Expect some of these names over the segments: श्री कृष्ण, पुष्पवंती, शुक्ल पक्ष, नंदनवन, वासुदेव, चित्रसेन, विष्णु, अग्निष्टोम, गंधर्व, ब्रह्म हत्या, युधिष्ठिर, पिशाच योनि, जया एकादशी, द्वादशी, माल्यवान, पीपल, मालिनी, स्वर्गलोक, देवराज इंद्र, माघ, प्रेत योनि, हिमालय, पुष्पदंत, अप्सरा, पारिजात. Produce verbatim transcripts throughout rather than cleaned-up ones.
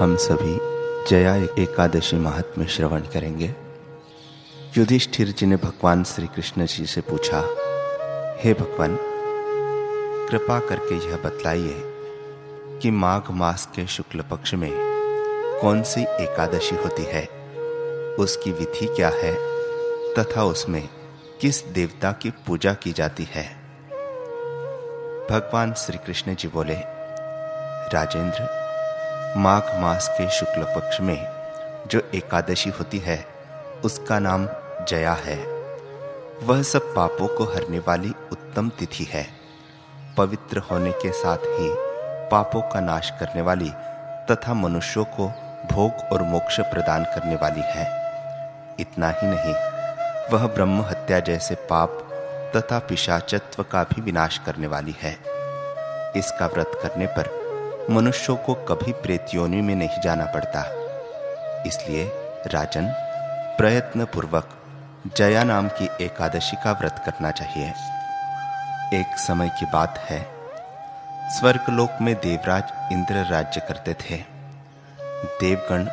हम सभी जया एकादशी महात्म्य श्रवण करेंगे। युधिष्ठिर जी ने भगवान श्री कृष्ण जी से पूछा, हे भगवान, कृपा करके यह बतलाइए कि माघ मास के शुक्ल पक्ष में कौन सी एकादशी होती है, उसकी विधि क्या है तथा उसमें किस देवता की पूजा की जाती है। भगवान श्री कृष्ण जी बोले, राजेंद्र, माघ मास के शुक्ल पक्ष में जो एकादशी होती है उसका नाम जया है। वह सब पापों को हरने वाली उत्तम तिथि है। पवित्र होने के साथ ही पापों का नाश करने वाली तथा मनुष्यों को भोग और मोक्ष प्रदान करने वाली है। इतना ही नहीं, वह ब्रह्म हत्या जैसे पाप तथा पिशाचत्व का भी विनाश करने वाली है। इसका व्रत करने पर मनुष्यों को कभी प्रेत योनि में नहीं जाना पड़ता। इसलिए राजन, प्रयत्न पूर्वक जया नाम की एकादशी का व्रत करना चाहिए। एक समय की बात है, स्वर्गलोक में देवराज इंद्र राज्य करते थे। देवगण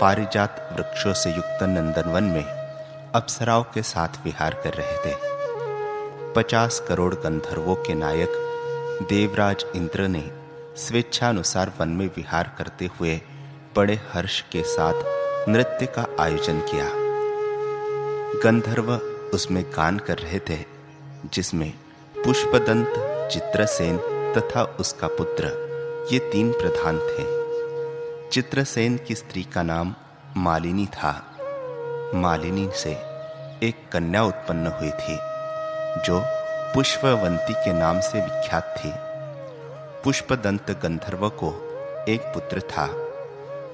पारिजात वृक्षों से युक्त नंदनवन में अप्सराओं के साथ विहार कर रहे थे। पचास करोड़ गंधर्वों के नायक देवराज इंद्र ने स्वेच्छानुसार वन में विहार करते हुए बड़े हर्ष के साथ नृत्य का आयोजन किया। गंधर्व उसमें गान कर रहे थे, जिसमें पुष्पदंत, चित्रसेन तथा उसका पुत्र, ये तीन प्रधान थे। चित्रसेन की स्त्री का नाम मालिनी था। मालिनी से एक कन्या उत्पन्न हुई थी जो पुष्पवंती के नाम से विख्यात थी। पुष्पदंत गंधर्व को एक पुत्र था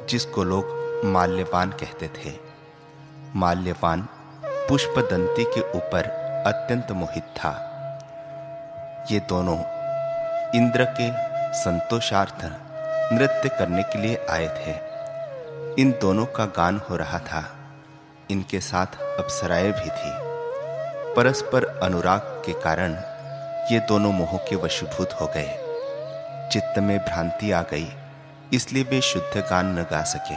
जिसको लोग माल्यवान कहते थे। माल्यवान पुष्पदंती के ऊपर अत्यंत मोहित था। ये दोनों इंद्र के संतोषार्थ नृत्य करने के लिए आए थे। इन दोनों का गान हो रहा था। इनके साथ अप्सराएं भी थी। परस्पर अनुराग के कारण ये दोनों मोह के वशीभूत हो गए। चित्त में भ्रांति आ गई, इसलिए वे शुद्ध गान न गा सके।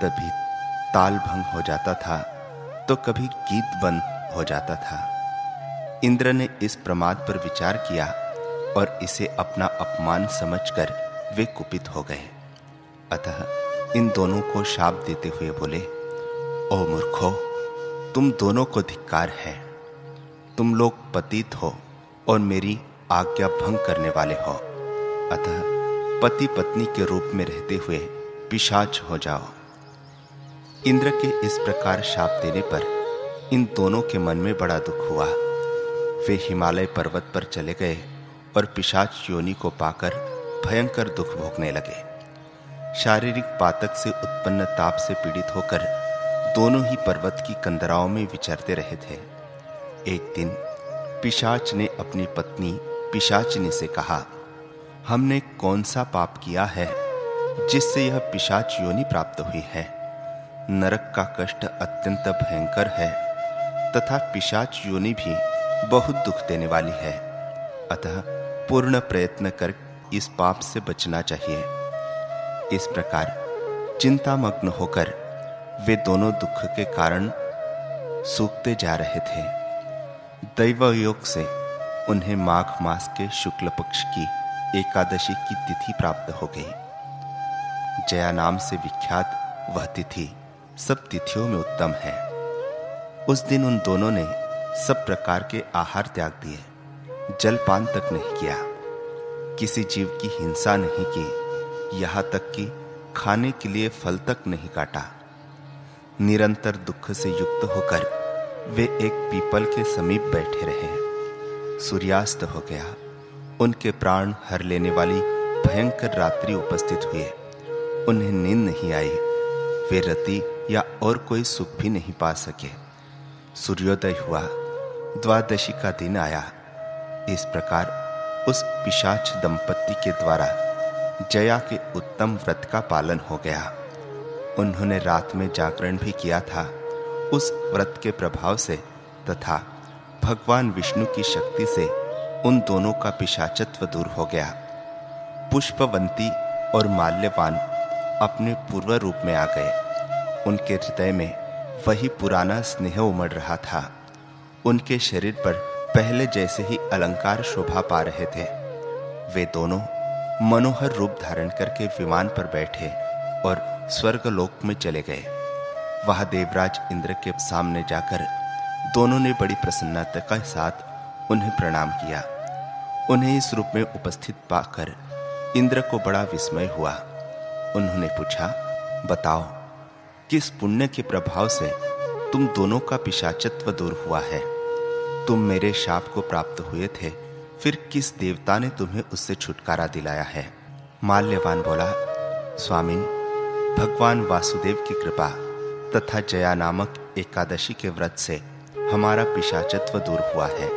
तभी ताल भंग हो जाता था तो कभी गीत बंद हो जाता था। इंद्र ने इस प्रमाद पर विचार किया और इसे अपना अपमान समझकर वे कुपित हो गए। अतः इन दोनों को शाप देते हुए बोले, ओ मूर्खों, तुम दोनों को धिक्कार है। तुम लोग पतित हो और मेरी आज्ञा भंग करने वाले हो। अतः पति पत्नी के रूप में रहते हुए पिशाच हो जाओ। इंद्र के इस प्रकार शाप देने पर इन दोनों के मन में बड़ा दुख हुआ। वे हिमालय पर्वत पर चले गए और पिशाच योनि को पाकर भयंकर दुख भोगने लगे। शारीरिक पातक से उत्पन्न ताप से पीड़ित होकर दोनों ही पर्वत की कंदराओं में विचरते रहे थे। एक दिन पिशाच ने अपनी पत्नी पिशाचिनी से कहा, हमने कौन सा पाप किया है जिससे यह पिशाच योनि प्राप्त हुई है। नरक का कष्ट अत्यंत भयंकर है तथा पिशाच योनि भी बहुत दुख देने वाली है। अतः पूर्ण प्रयत्न कर इस पाप से बचना चाहिए। इस प्रकार चिंतामग्न होकर वे दोनों दुख के कारण सूखते जा रहे थे। दैवयोग से उन्हें माघ मास के शुक्ल पक्ष की एकादशी की तिथि प्राप्त हो गई। जया नाम से विख्यात वह तिथि सब तिथियों में उत्तम है। उस दिन उन दोनों ने सब प्रकार के आहार त्याग दिए। जलपान तक नहीं किया। किसी जीव की हिंसा नहीं की। यहाँ तक कि खाने के लिए फल तक नहीं काटा। निरंतर दुख से युक्त होकर वे एक पीपल के समीप बैठे रहे। सूर्यास्त हो गया। उनके प्राण हर लेने वाली भयंकर रात्रि उपस्थित हुई। उन्हें नींद नहीं आई। वे रति या और कोई सुख भी नहीं पा सके। सूर्योदय हुआ। द्वादशी का दिन आया। इस प्रकार उस पिशाच दंपत्ति के द्वारा जया के उत्तम व्रत का पालन हो गया। उन्होंने रात में जागरण भी किया था। उस व्रत के प्रभाव से तथा भगवान विष्णु की शक्ति से उन दोनों का पिशाचत्व दूर हो गया। पुष्पवंती और माल्यवान अपने पूर्व रूप में आ गए। उनके हृदय में वही पुराना स्नेह उमड़ रहा था। उनके शरीर पर पहले जैसे ही अलंकार शोभा पा रहे थे। वे दोनों मनोहर रूप धारण करके विमान पर बैठे और स्वर्गलोक में चले गए। वहां देवराज इंद्र के सामने जाकर दोनों ने बड़ी प्रसन्नता के साथ उन्हें प्रणाम किया। उन्हें इस रूप में उपस्थित पाकर इंद्र को बड़ा विस्मय हुआ। उन्होंने पूछा, बताओ किस पुण्य के प्रभाव से तुम दोनों का पिशाचत्व दूर हुआ है? तुम मेरे शाप को प्राप्त हुए थे, फिर किस देवता ने तुम्हें उससे छुटकारा दिलाया है? माल्यवान बोला, स्वामिन, भगवान वासुदेव की कृपा तथा जया नामक एकादशी के व्रत से हमारा पिशाचत्व दूर हुआ है।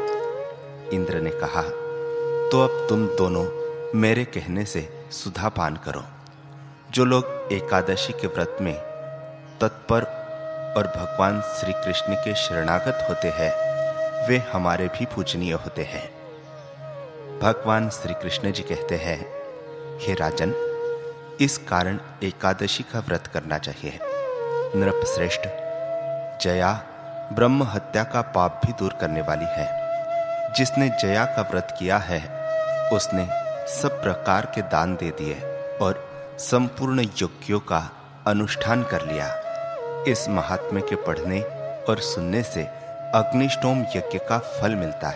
इंद्र ने कहा, तो अब तुम दोनों मेरे कहने से सुधा पान करो। जो लोग एकादशी के व्रत में तत्पर और भगवान श्री कृष्ण के शरणागत होते हैं, वे हमारे भी पूजनीय होते हैं। भगवान श्री कृष्ण जी कहते हैं, हे राजन, इस कारण एकादशी का व्रत करना चाहिए। नृपश्रेष्ठ, जया ब्रह्म हत्या का पाप भी दूर करने वाली है। जिसने जया का व्रत किया है, उसने सब प्रकार के दान दे दिए और संपूर्ण यज्ञों का अनुष्ठान कर लिया। इस महात्म्य के पढ़ने और सुनने से अग्निष्टोम यज्ञ का फल मिलता है।